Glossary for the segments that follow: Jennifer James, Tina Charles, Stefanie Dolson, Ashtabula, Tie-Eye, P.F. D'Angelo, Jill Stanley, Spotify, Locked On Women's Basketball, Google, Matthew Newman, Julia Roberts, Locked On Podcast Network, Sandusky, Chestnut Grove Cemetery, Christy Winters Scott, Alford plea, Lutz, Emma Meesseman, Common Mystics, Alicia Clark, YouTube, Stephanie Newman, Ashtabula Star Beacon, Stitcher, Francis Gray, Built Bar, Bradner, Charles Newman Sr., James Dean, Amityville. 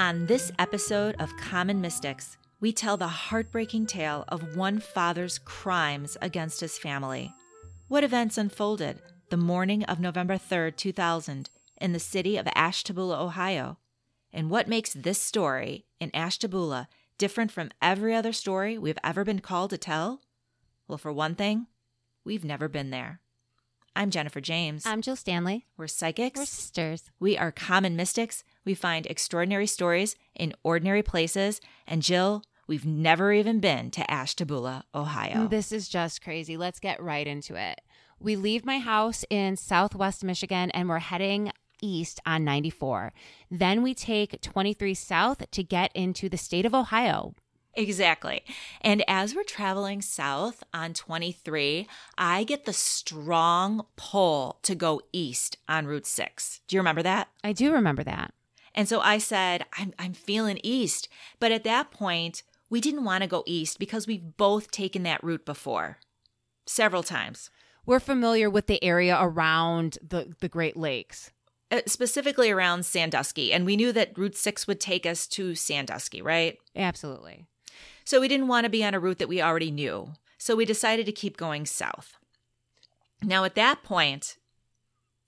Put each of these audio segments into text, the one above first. On this episode of Common Mystics, we tell the heartbreaking tale of one father's crimes against his family. What events unfolded the morning of November 3rd, 2000, in the city of Ashtabula, Ohio? And what makes this story in Ashtabula different from every other story we've ever been called to tell? Well, for one thing, we've never been there. I'm Jennifer James. I'm Jill Stanley. We're psychics. We're sisters. We are Common Mystics. We find extraordinary stories in ordinary places. And Jill, we've never even been to Ashtabula, Ohio. This is just crazy. Let's get right into it. We leave my house in southwest Michigan and we're heading east on 94. Then we take 23 south to get into the state of Ohio. Exactly. And as we're traveling south on 23, I get the strong pull to go east on Route 6. Do you remember that? I do remember that. And so I said, I'm feeling east. But at that point, we didn't want to go east because we've both taken that route before, several times. We're familiar with the area around the Great Lakes. Specifically around Sandusky. And we knew that Route 6 would take us to Sandusky, right? Absolutely. So we didn't want to be on a route that we already knew. So we decided to keep going south. Now, at that point,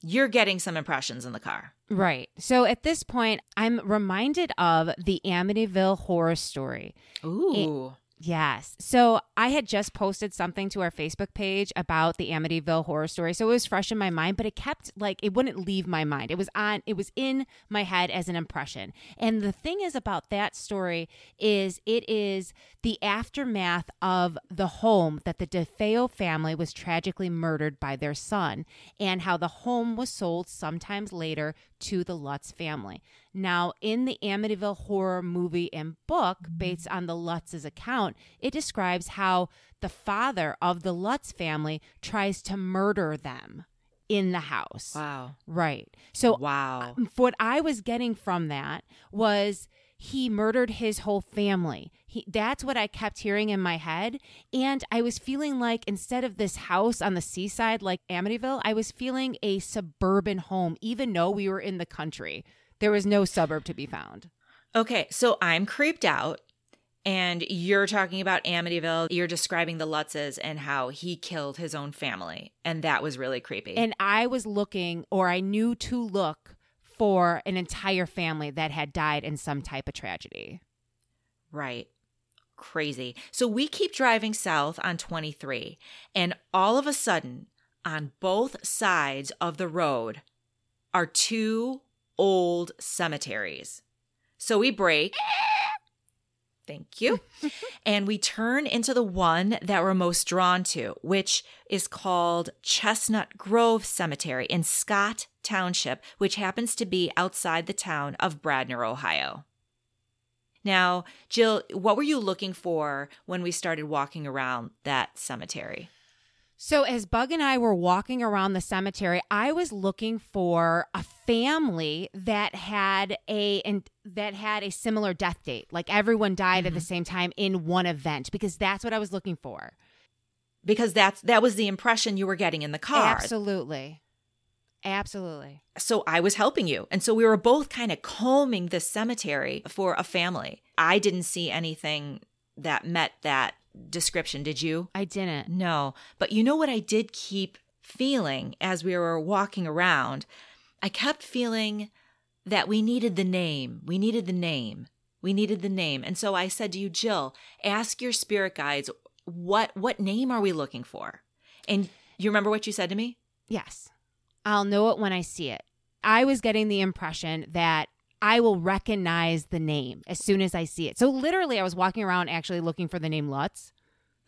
you're getting some impressions in the car. Right. So at this point, I'm reminded of the Amityville horror story. Ooh. Yes. So I had just posted something to our Facebook page about the Amityville horror story. So it was fresh in my mind, but it kept it wouldn't leave my mind. It was in my head as an impression. And the thing is about that story is it is the aftermath of the home that the DeFeo family was tragically murdered by their son and how the home was sold sometimes later to the Lutz family. Now, in the Amityville horror movie and book, based on the Lutz's account, it describes how the father of the Lutz family tries to murder them in the house. Wow. Right. So wow. What I was getting from that was he murdered his whole family. That's what I kept hearing in my head. And I was feeling like instead of this house on the seaside like Amityville, I was feeling a suburban home, even though we were in the country. There was no suburb to be found. Okay, so I'm creeped out, and you're talking about Amityville. You're describing the Lutzes and how he killed his own family, and that was really creepy. And I was looking, or I knew to look for an entire family that had died in some type of tragedy. Right. Crazy. So we keep driving south on 23, and all of a sudden, on both sides of the road are two old cemeteries. So we brake. Thank you. And we turn into the one that we're most drawn to, which is called Chestnut Grove Cemetery in Scott Township, which happens to be outside the town of Bradner, Ohio. Now, Jill, what were you looking for when we started walking around that cemetery? So as Bug and I were walking around the cemetery, I was looking for a family that had a similar death date. Like everyone died at the same time in one event, because that's what I was looking for. Because that was the impression you were getting in the car. Absolutely. Absolutely. So I was helping you. And so we were both kind of combing the cemetery for a family. I didn't see anything that met that description, did you? I didn't. No. But you know what I did keep feeling as we were walking around? I kept feeling that we needed the name. We needed the name. We needed the name. And so I said to you, Jill, ask your spirit guides, what name are we looking for? And you remember what you said to me? Yes. I'll know it when I see it. I was getting the impression that I will recognize the name as soon as I see it. So literally I was walking around actually looking for the name Lutz,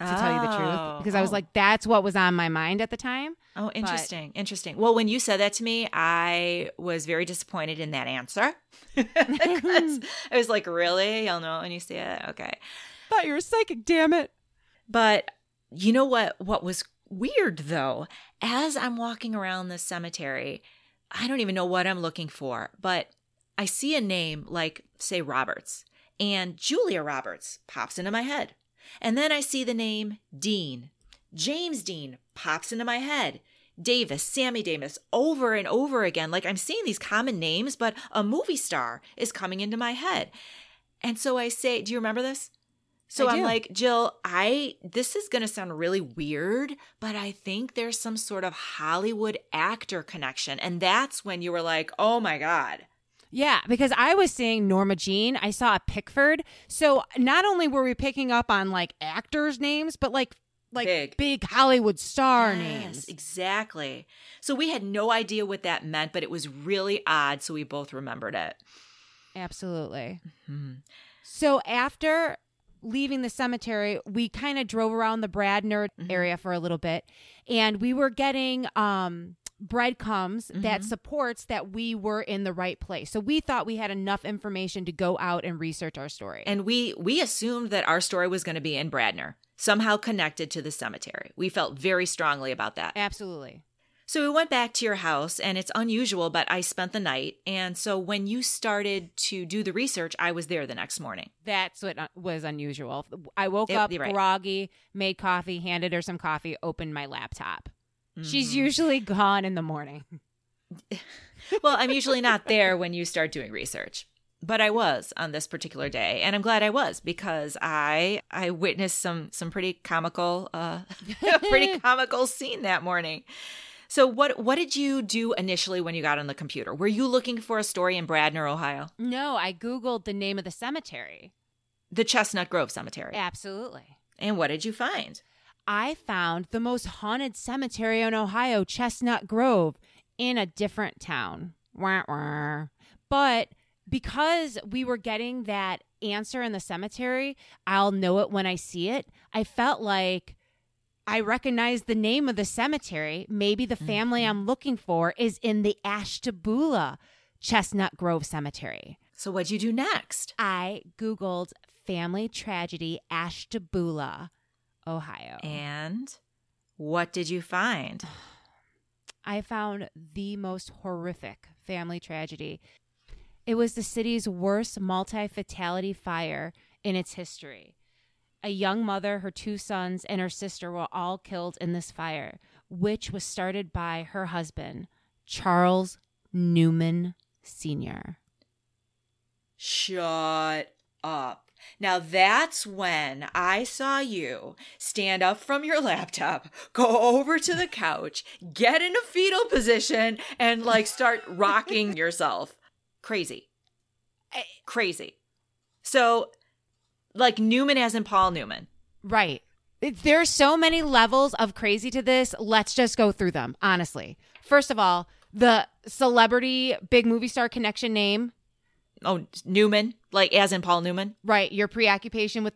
to tell you the truth, because I was like, that's what was on my mind at the time. Oh, interesting. Interesting. Well, when you said that to me, I was very disappointed in that answer. I was like, really? You'll know it when you see it? Okay. Thought you were psychic, damn it. But you know what was weird, though? As I'm walking around the cemetery, I don't even know what I'm looking for, but I see a name like, say, Roberts, and Julia Roberts pops into my head. And then I see the name Dean. James Dean pops into my head. Davis, Sammy Davis, over and over again. Like, I'm seeing these common names, but a movie star is coming into my head. And so I say, do you remember this? So I'm like, Jill, this is going to sound really weird, but I think there's some sort of Hollywood actor connection. And that's when you were like, oh my God. Yeah, because I was seeing Norma Jean. I saw a Pickford. So not only were we picking up on like actors' names, but like big Hollywood star names. Yes, exactly. So we had no idea what that meant, but it was really odd. So we both remembered it. Absolutely. Mm-hmm. So after leaving the cemetery, we kind of drove around the Bradner area for a little bit, and we were getting breadcrumbs that supports that we were in the right place. So we thought we had enough information to go out and research our story. And we assumed that our story was going to be in Bradner, somehow connected to the cemetery. We felt very strongly about that. Absolutely. So we went back to your house, and it's unusual, but I spent the night. And so when you started to do the research, I was there the next morning. That's what was unusual. I woke up groggy, made coffee, handed her some coffee, opened my laptop. Mm-hmm. She's usually gone in the morning. Well, I'm usually not there when you start doing research. But I was on this particular day, and I'm glad I was, because I witnessed some pretty comical scene that morning. So what did you do initially when you got on the computer? Were you looking for a story in Bradner, Ohio? No, I Googled the name of the cemetery. The Chestnut Grove Cemetery. Absolutely. And what did you find? I found the most haunted cemetery in Ohio, Chestnut Grove, in a different town. Wah, wah. But because we were getting that answer in the cemetery, I'll know it when I see it, I felt like I recognize the name of the cemetery. Maybe the family I'm looking for is in the Ashtabula Chestnut Grove Cemetery. So what'd you do next? I Googled family tragedy Ashtabula, Ohio. And what did you find? I found the most horrific family tragedy. It was the city's worst multi-fatality fire in its history. A young mother, her two sons, and her sister were all killed in this fire, which was started by her husband, Charles Newman Sr. Shut up. Now that's when I saw you stand up from your laptop, go over to the couch, get in a fetal position, and start rocking yourself. Crazy. So... Newman as in Paul Newman. Right. There are so many levels of crazy to this. Let's just go through them, honestly. First of all, the celebrity big movie star connection name. Oh, Newman, as in Paul Newman. Right. Your preoccupation with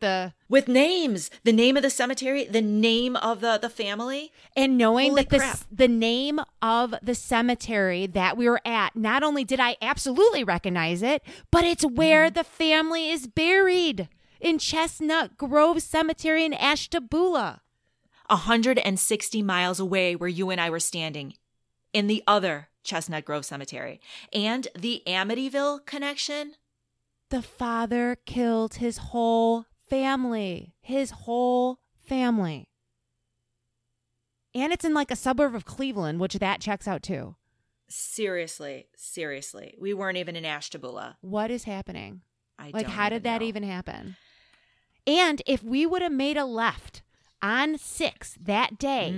With names. The name of the cemetery, the name of the family. And knowing the name of the cemetery that we were at, not only did I absolutely recognize it, but it's where the family is buried. In Chestnut Grove Cemetery in Ashtabula. 160 miles away where you and I were standing in the other Chestnut Grove Cemetery. And the Amityville connection? The father killed his whole family. And it's in a suburb of Cleveland, which that checks out too. Seriously. We weren't even in Ashtabula. What is happening? I don't how did that even happen? And if we would have made a left on 6 that day,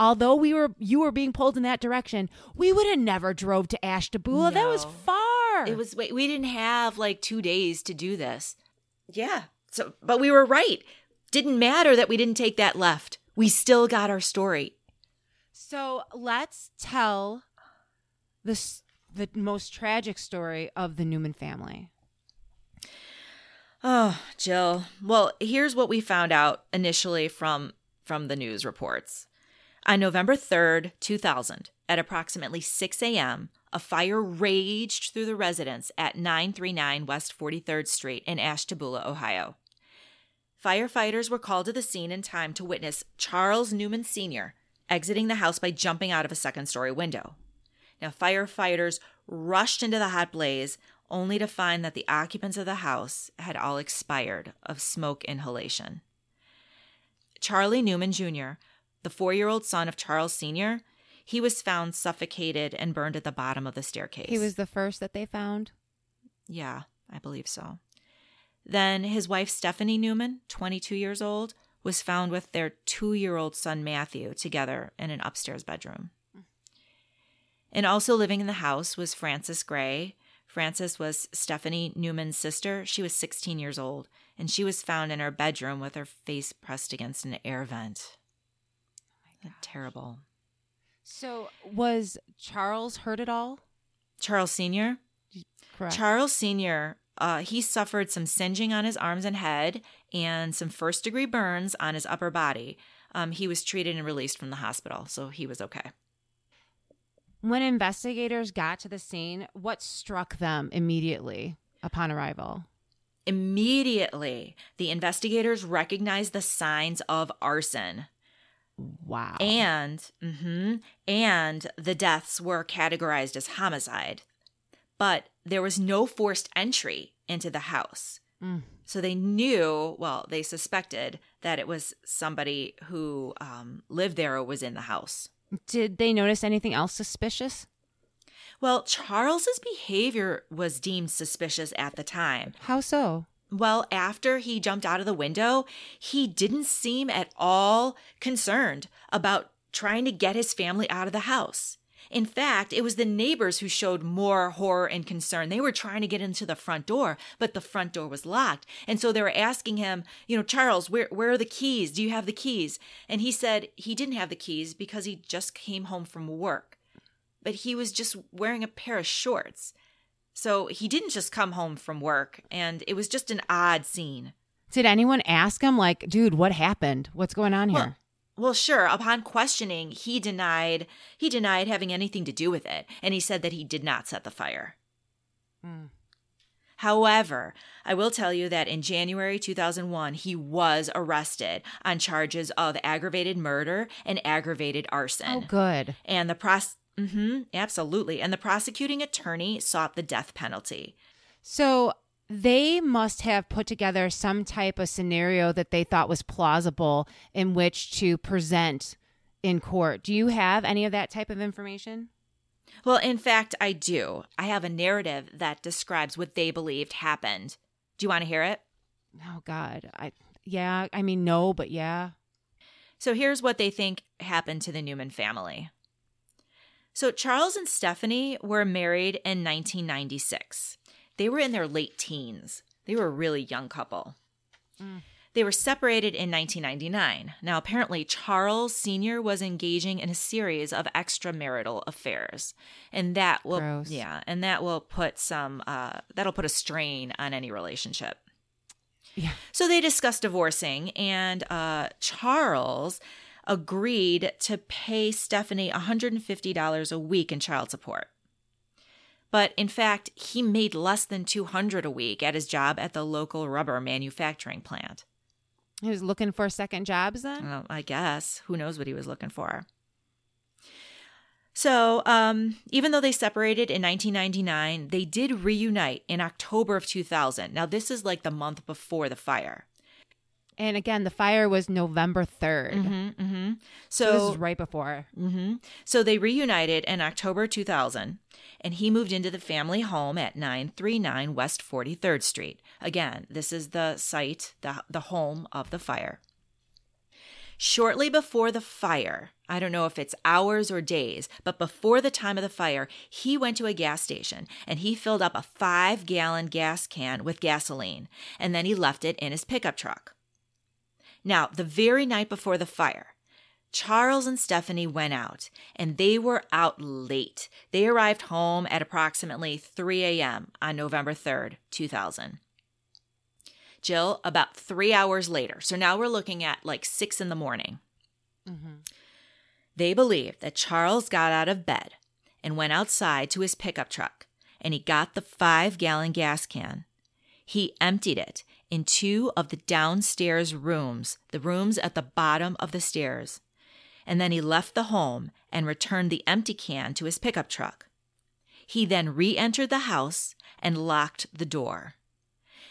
although you were being pulled in that direction, we would have never drove to Ashtabula. No. That was far. It was we didn't have 2 days to do this. Yeah. So, but we were right. Didn't matter that we didn't take that left. We still got our story. So let's tell the most tragic story of the Newman family. Oh, Jill. Well, here's what we found out initially from the news reports. On November 3rd, 2000, at approximately 6 a.m., a fire raged through the residence at 939 West 43rd Street in Ashtabula, Ohio. Firefighters were called to the scene in time to witness Charles Newman Sr. exiting the house by jumping out of a second-story window. Now, firefighters rushed into the hot blaze, only to find that the occupants of the house had all expired of smoke inhalation. Charlie Newman Jr., the 4-year-old son of Charles Sr., He was found suffocated and burned at the bottom of the staircase. He was the first that they found? Yeah, I believe so. Then his wife, Stephanie Newman, 22 years old, was found with their 2-year-old son, Matthew, together in an upstairs bedroom. And also living in the house was Francis Gray. Francis was Stephanie Newman's sister. She was 16 years old, and she was found in her bedroom with her face pressed against an air vent. Oh my gosh. Terrible. So was Charles hurt at all? Charles Sr.? Correct. Charles Sr., he suffered some singeing on his arms and head and some first-degree burns on his upper body. He was treated and released from the hospital, so he was okay. When investigators got to the scene, what struck them immediately upon arrival? Immediately, the investigators recognized the signs of arson. Wow. And the deaths were categorized as homicide. But there was no forced entry into the house. Mm. So they knew, well, they suspected that it was somebody who lived there or was in the house. Did they notice anything else suspicious? Well, Charles's behavior was deemed suspicious at the time. How so? Well, after he jumped out of the window, he didn't seem at all concerned about trying to get his family out of the house. In fact, it was the neighbors who showed more horror and concern. They were trying to get into the front door, but the front door was locked. And so they were asking him, you know, Charles, where are the keys? Do you have the keys? And he said he didn't have the keys because he just came home from work. But he was just wearing a pair of shorts. So he didn't just come home from work, and it was just an odd scene. Did anyone ask him, like, dude, what happened? What's going on here? Well, sure. Upon questioning, he denied having anything to do with it, and he said that he did not set the fire. Mm. However, I will tell you that in January 2001, he was arrested on charges of aggravated murder and aggravated arson. Oh, good. And the absolutely. And the prosecuting attorney sought the death penalty. So they must have put together some type of scenario that they thought was plausible in which to present in court. Do you have any of that type of information? Well, in fact, I do. I have a narrative that describes what they believed happened. Do you want to hear it? Oh, God. No, but yeah. So here's what they think happened to the Newman family. So Charles and Stephanie were married in 1996. They were in their late teens. They were a really young couple. Mm. They were separated in 1999. Now, apparently, Charles Sr. was engaging in a series of extramarital affairs, and that will Gross. Yeah, and that will put some that'll put a strain on any relationship. Yeah. So they discussed divorcing, and Charles agreed to pay Stephanie $150 a week in child support. But in fact, he made less than $200 a week at his job at the local rubber manufacturing plant. He was looking for second jobs then? Well, I guess. Who knows what he was looking for? So even though they separated in 1999, they did reunite in October of 2000. Now, this is like the month before the fire. And again, the fire was November 3rd. Mm-hmm, mm-hmm. So this is right before. Mm-hmm. So they reunited in October 2000, and he moved into the family home at 939 West 43rd Street. Again, this is the site, the home of the fire. Shortly before the fire, I don't know if it's hours or days, but before the time of the fire, he went to a gas station and he filled up a 5-gallon gas can with gasoline, and then he left it in his pickup truck. Now, the very night before the fire, Charles and Stephanie went out, and they were out late. They arrived home at approximately 3 a.m. on November 3rd, 2000. Jill, about 3 hours later. So now we're looking at like 6 in the morning. Mm-hmm. They believe that Charles got out of bed and went outside to his pickup truck, and he got the 5-gallon gas can. He emptied it in 2 of the downstairs rooms, the rooms at the bottom of the stairs. And then he left the home and returned the empty can to his pickup truck. He then re-entered the house and locked the door.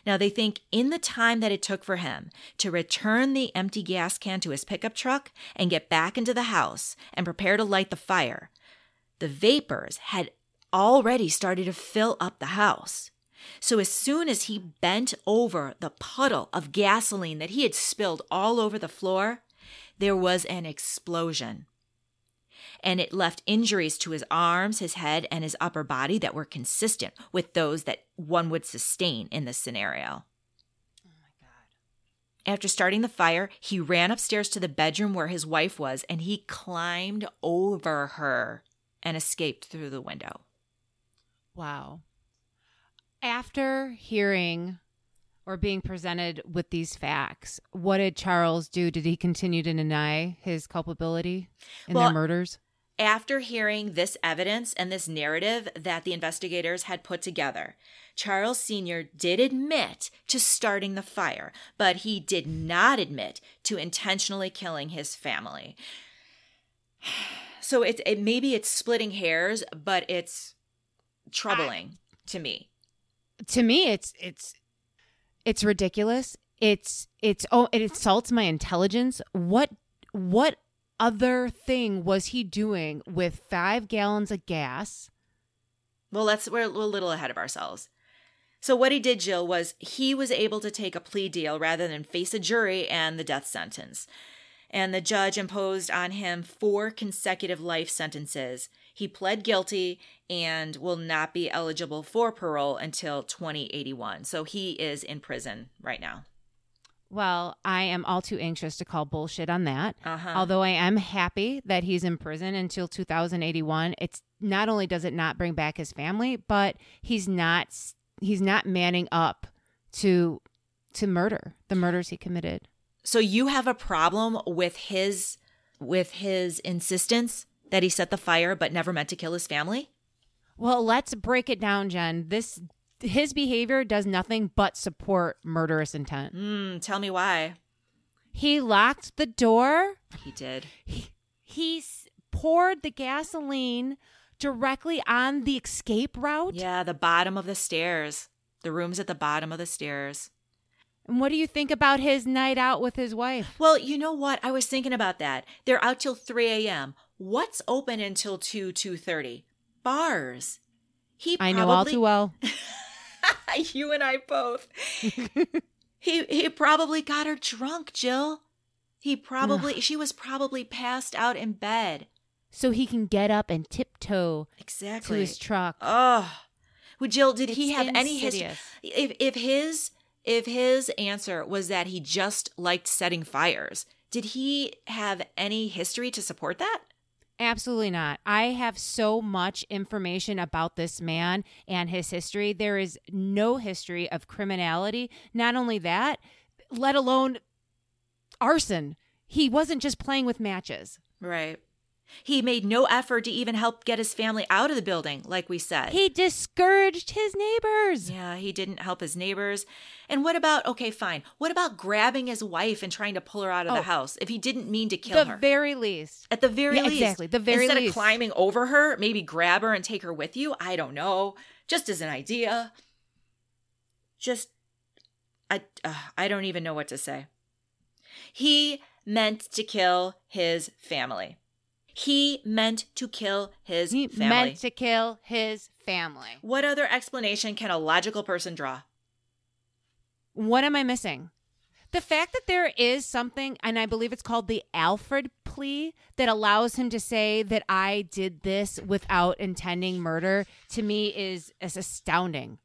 Now, they think in the time that it took for him to return the empty gas can to his pickup truck and get back into the house and prepare to light the fire, the vapors had already started to fill up the house. So as soon as he bent over the puddle of gasoline that he had spilled all over the floor, there was an explosion. And it left injuries to his arms, his head, and his upper body that were consistent with those that one would sustain in this scenario. Oh, my God. After starting the fire, he ran upstairs to the bedroom where his wife was, and he climbed over her and escaped through the window. Wow. After hearing or being presented with these facts, what did Charles do? Did he continue to deny his culpability in their murders? After hearing this evidence and this narrative that the investigators had put together, Charles Sr. did admit to starting the fire, but he did not admit to intentionally killing his family. So it's splitting hairs, but it's troubling to me. To me, it's ridiculous. It insults my intelligence. What other thing was he doing with 5 gallons of gas? Well, we're a little ahead of ourselves. So what he did, Jill, was he was able to take a plea deal rather than face a jury and the death sentence. And the judge imposed on him 4 consecutive life sentences. He pled guilty and will not be eligible for parole until 2081. So he is in prison right now. Well, I am all too anxious to call bullshit on that. Uh-huh. Although I am happy that he's in prison until 2081. It's not only does it not bring back his family, but he's not manning up to the murders he committed. So you have a problem with his insistence that he set the fire but never meant to kill his family? Well, let's break it down, Jen. His behavior does nothing but support murderous intent. Tell me why. He locked the door. He did. He poured the gasoline directly on the escape route. Yeah, the bottom of the stairs. The room's at the bottom of the stairs. And what do you think about his night out with his wife? Well, you know what? I was thinking about that. They're out till 3 a.m. What's open until 2, 2:30? Bars. I know all too well. You and I both. He probably got her drunk, Jill. She was probably passed out in bed. So he can get up and tiptoe to his truck. Oh. Well, Jill, did he have any history? If his answer was that he just liked setting fires, did he have any history to support that? Absolutely not. I have so much information about this man and his history. There is no history of criminality. Not only that, let alone arson. He wasn't just playing with matches. Right. He made no effort to even help get his family out of the building, like we said. He discouraged his neighbors. Yeah, he didn't help his neighbors. And what about, okay, fine. What about grabbing his wife and trying to pull her out of the house if he didn't mean to kill her? The very least. At the very least. Exactly, the very least. Instead of climbing over her, maybe grab her and take her with you. I don't know. Just as an idea. Just, I don't even know what to say. He meant to kill his family. He meant to kill his family. What other explanation can a logical person draw? What am I missing? The fact that there is something, and I believe it's called the Alford plea, that allows him to say that I did this without intending murder, to me is astounding.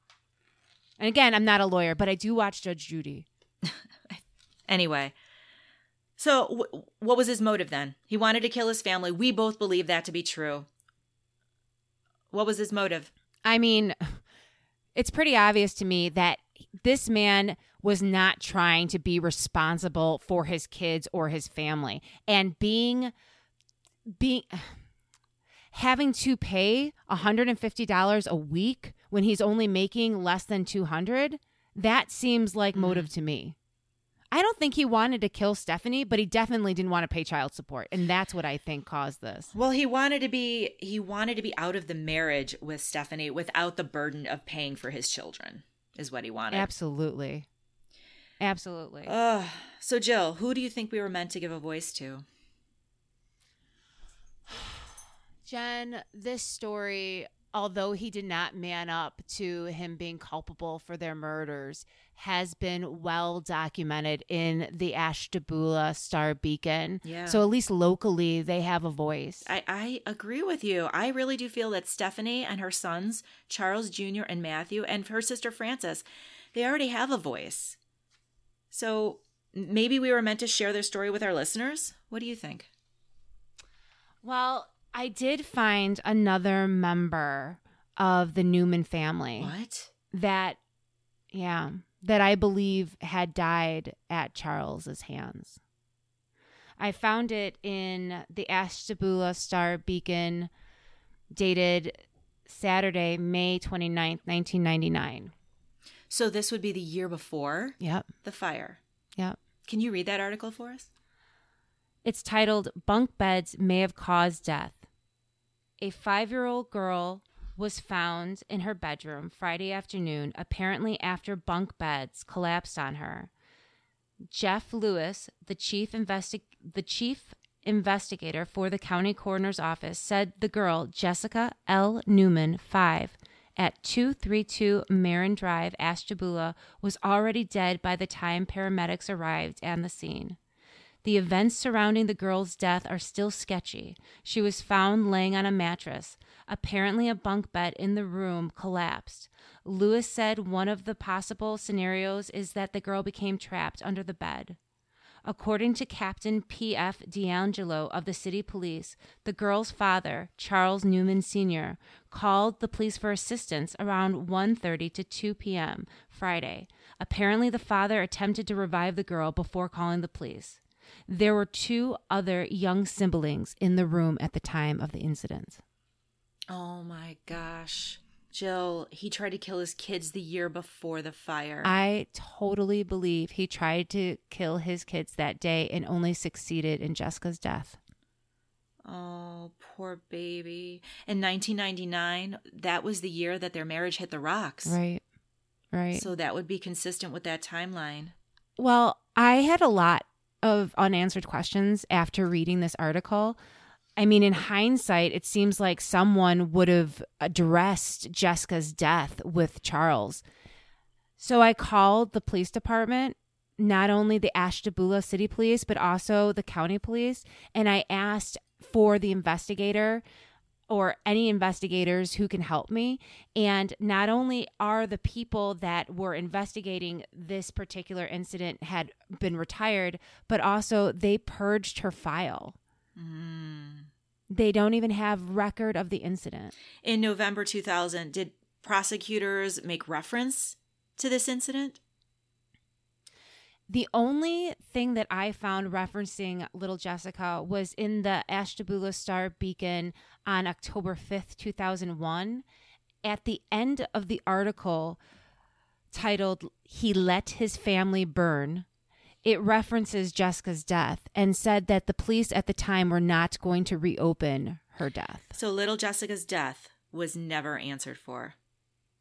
And again, I'm not a lawyer, but I do watch Judge Judy. Anyway. So what was his motive then? He wanted to kill his family. We both believe that to be true. What was his motive? I mean, it's pretty obvious to me that this man was not trying to be responsible for his kids or his family. And having to pay $150 a week when he's only making less than $200, that seems like motive to me. I don't think he wanted to kill Stephanie, but he definitely didn't want to pay child support, and that's what I think caused this. Well, he wanted to be out of the marriage with Stephanie without the burden of paying for his children. is what he wanted. Absolutely. Absolutely. So, Jill, who do you think we were meant to give a voice to? Jen, this story, although he did not man up to him being culpable for their murders, has been well documented in the Ashtabula Star Beacon. Yeah. So at least locally, they have a voice. I agree with you. I really do feel that Stephanie and her sons, Charles Jr. and Matthew, and her sister Frances, they already have a voice. So maybe we were meant to share their story with our listeners. What do you think? Well, I did find another member of the Newman family. What? That I believe had died at Charles's hands. I found it in the Ashtabula Star Beacon dated Saturday, May 29th, 1999. So this would be the year before the fire. Yep. Can you read that article for us? It's titled, "Bunk Beds May Have Caused Death." A 5-year-old girl was found in her bedroom Friday afternoon, apparently after bunk beds collapsed on her. Jeff Lewis, the chief investigator for the county coroner's office, said the girl, Jessica L. Newman, 5, at 232 Marin Drive, Ashtabula, was already dead by the time paramedics arrived at the scene. The events surrounding the girl's death are still sketchy. She was found laying on a mattress. Apparently, a bunk bed in the room collapsed. Lewis said one of the possible scenarios is that the girl became trapped under the bed. According to Captain P.F. D'Angelo of the city police, the girl's father, Charles Newman Sr., called the police for assistance around 1:30 to 2 p.m. Friday. Apparently, the father attempted to revive the girl before calling the police. There were 2 other young siblings in the room at the time of the incident. Oh, my gosh. Jill, he tried to kill his kids the year before the fire. I totally believe he tried to kill his kids that day and only succeeded in Jessica's death. Oh, poor baby. In 1999, that was the year that their marriage hit the rocks. Right. So that would be consistent with that timeline. Well, I had a lot of unanswered questions after reading this article. I mean, in hindsight, it seems like someone would have addressed Jessica's death with Charles. So I called the police department, not only the Ashtabula City Police, but also the county police. And I asked for the investigator or any investigators who can help me. And not only are the people that were investigating this particular incident had been retired, but also they purged her file. They don't even have record of the incident. In November 2000, did prosecutors make reference to this incident? The only thing that I found referencing little Jessica was in the Ashtabula Star Beacon on October 5th, 2001. At the end of the article titled, "He Let His Family Burn," it references Jessica's death and said that the police at the time were not going to reopen her death. So little Jessica's death was never answered for.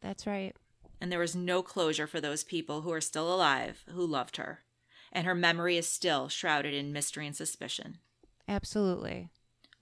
That's right. And there was no closure for those people who are still alive, who loved her. And her memory is still shrouded in mystery and suspicion. Absolutely.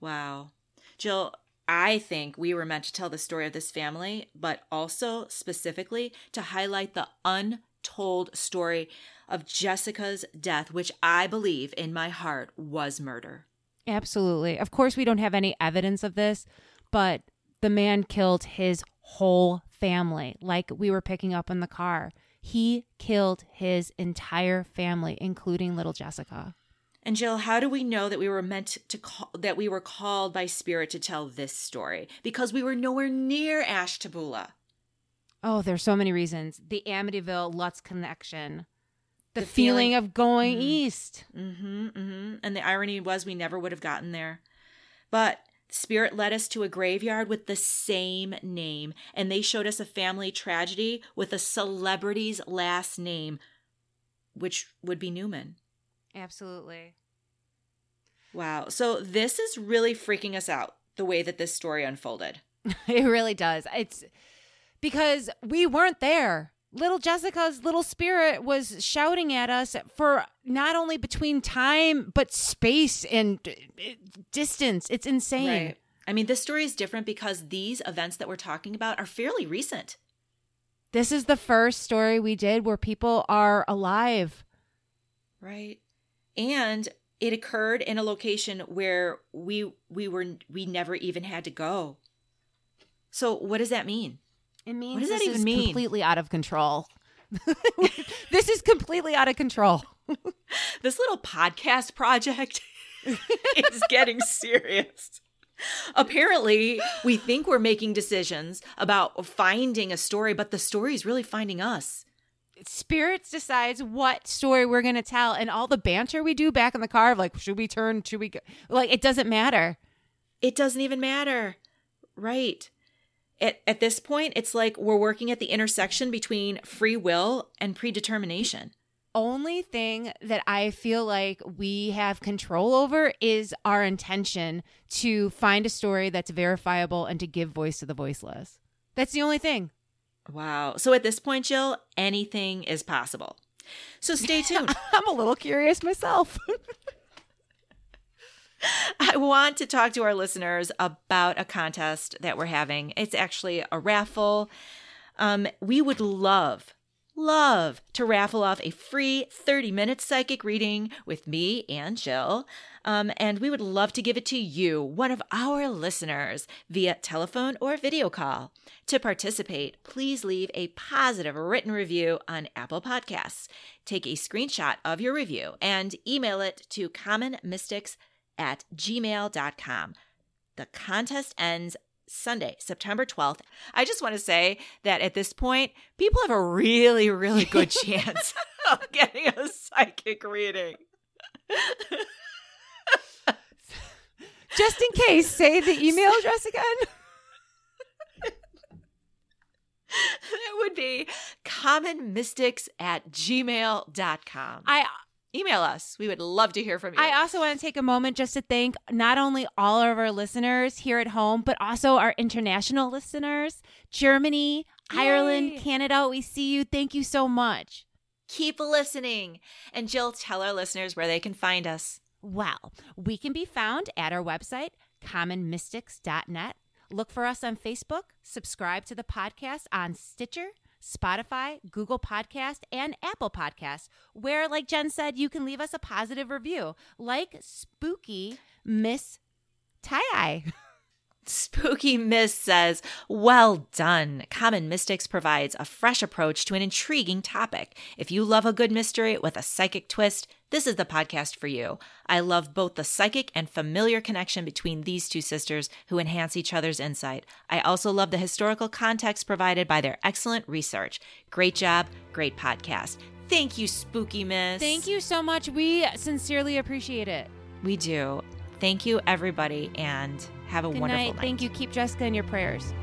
Wow. Jill, I think we were meant to tell the story of this family, but also specifically to highlight the untold story of Jessica's death, which I believe in my heart was murder. Absolutely. Of course, we don't have any evidence of this, but the man killed his whole family, like we were picking up in the car. He killed his entire family, including little Jessica. And Jill, how do we know that we were called by spirit to tell this story? Because we were nowhere near Ashtabula. Oh, there's so many reasons. The Amityville Lutz connection, the feeling of going east. And the irony was we never would have gotten there. But Spirit led us to a graveyard with the same name, and they showed us a family tragedy with a celebrity's last name, which would be Newman. Absolutely. Wow. So this is really freaking us out, the way that this story unfolded. It really does. It's because we weren't there. little Jessica's little spirit was shouting at us for not only between time, but space and distance. It's insane. Right. I mean, this story is different because these events that we're talking about are fairly recent. This is the first story we did where people are alive. Right. And it occurred in a location where we never even had to go. So what does that mean? It means what does that even mean? Completely out of control. This is completely out of control. This little podcast project is getting serious. Apparently, we think we're making decisions about finding a story, but the story is really finding us. Spirits decides what story we're going to tell, and all the banter we do back in the car of like, should we turn? Should we go? Like, it doesn't matter. It doesn't even matter. Right. At this point, it's like we're working at the intersection between free will and predetermination. Only thing that I feel like we have control over is our intention to find a story that's verifiable and to give voice to the voiceless. That's the only thing. Wow. So at this point, Jill, anything is possible. So stay tuned. I'm a little curious myself. I want to talk to our listeners about a contest that we're having. It's actually a raffle. We would love to raffle off a free 30-minute psychic reading with me and Jill. And we would love to give it to you, one of our listeners, via telephone or video call. To participate, please leave a positive written review on Apple Podcasts. Take a screenshot of your review and email it to commonmystics@gmail.com. The contest ends Sunday, September 12th. I just want to say that at this point, people have a really, really good chance of getting a psychic reading. Just in case, say the email address again. That would be commonmystics@gmail.com. Email us. We would love to hear from you. I also want to take a moment just to thank not only all of our listeners here at home, but also our international listeners, Germany, Yay. Ireland, Canada. We see you. Thank you so much. Keep listening. And Jill, tell our listeners where they can find us. Well, we can be found at our website, commonmystics.net. Look for us on Facebook. Subscribe to the podcast on Stitcher, Spotify, Google Podcast, and Apple Podcast, where, like Jen said, you can leave us a positive review, like Spooky Miss Tie-Eye. Spooky Miss says, well done. Common Mystics provides a fresh approach to an intriguing topic. If you love a good mystery with a psychic twist, this is the podcast for you. I love both the psychic and familiar connection between these two sisters who enhance each other's insight. I also love the historical context provided by their excellent research. Great job. Great podcast. Thank you, Spooky Miss. Thank you so much. We sincerely appreciate it. We do. Thank you, everybody, and have a wonderful night. Thank you. Keep Jessica in your prayers.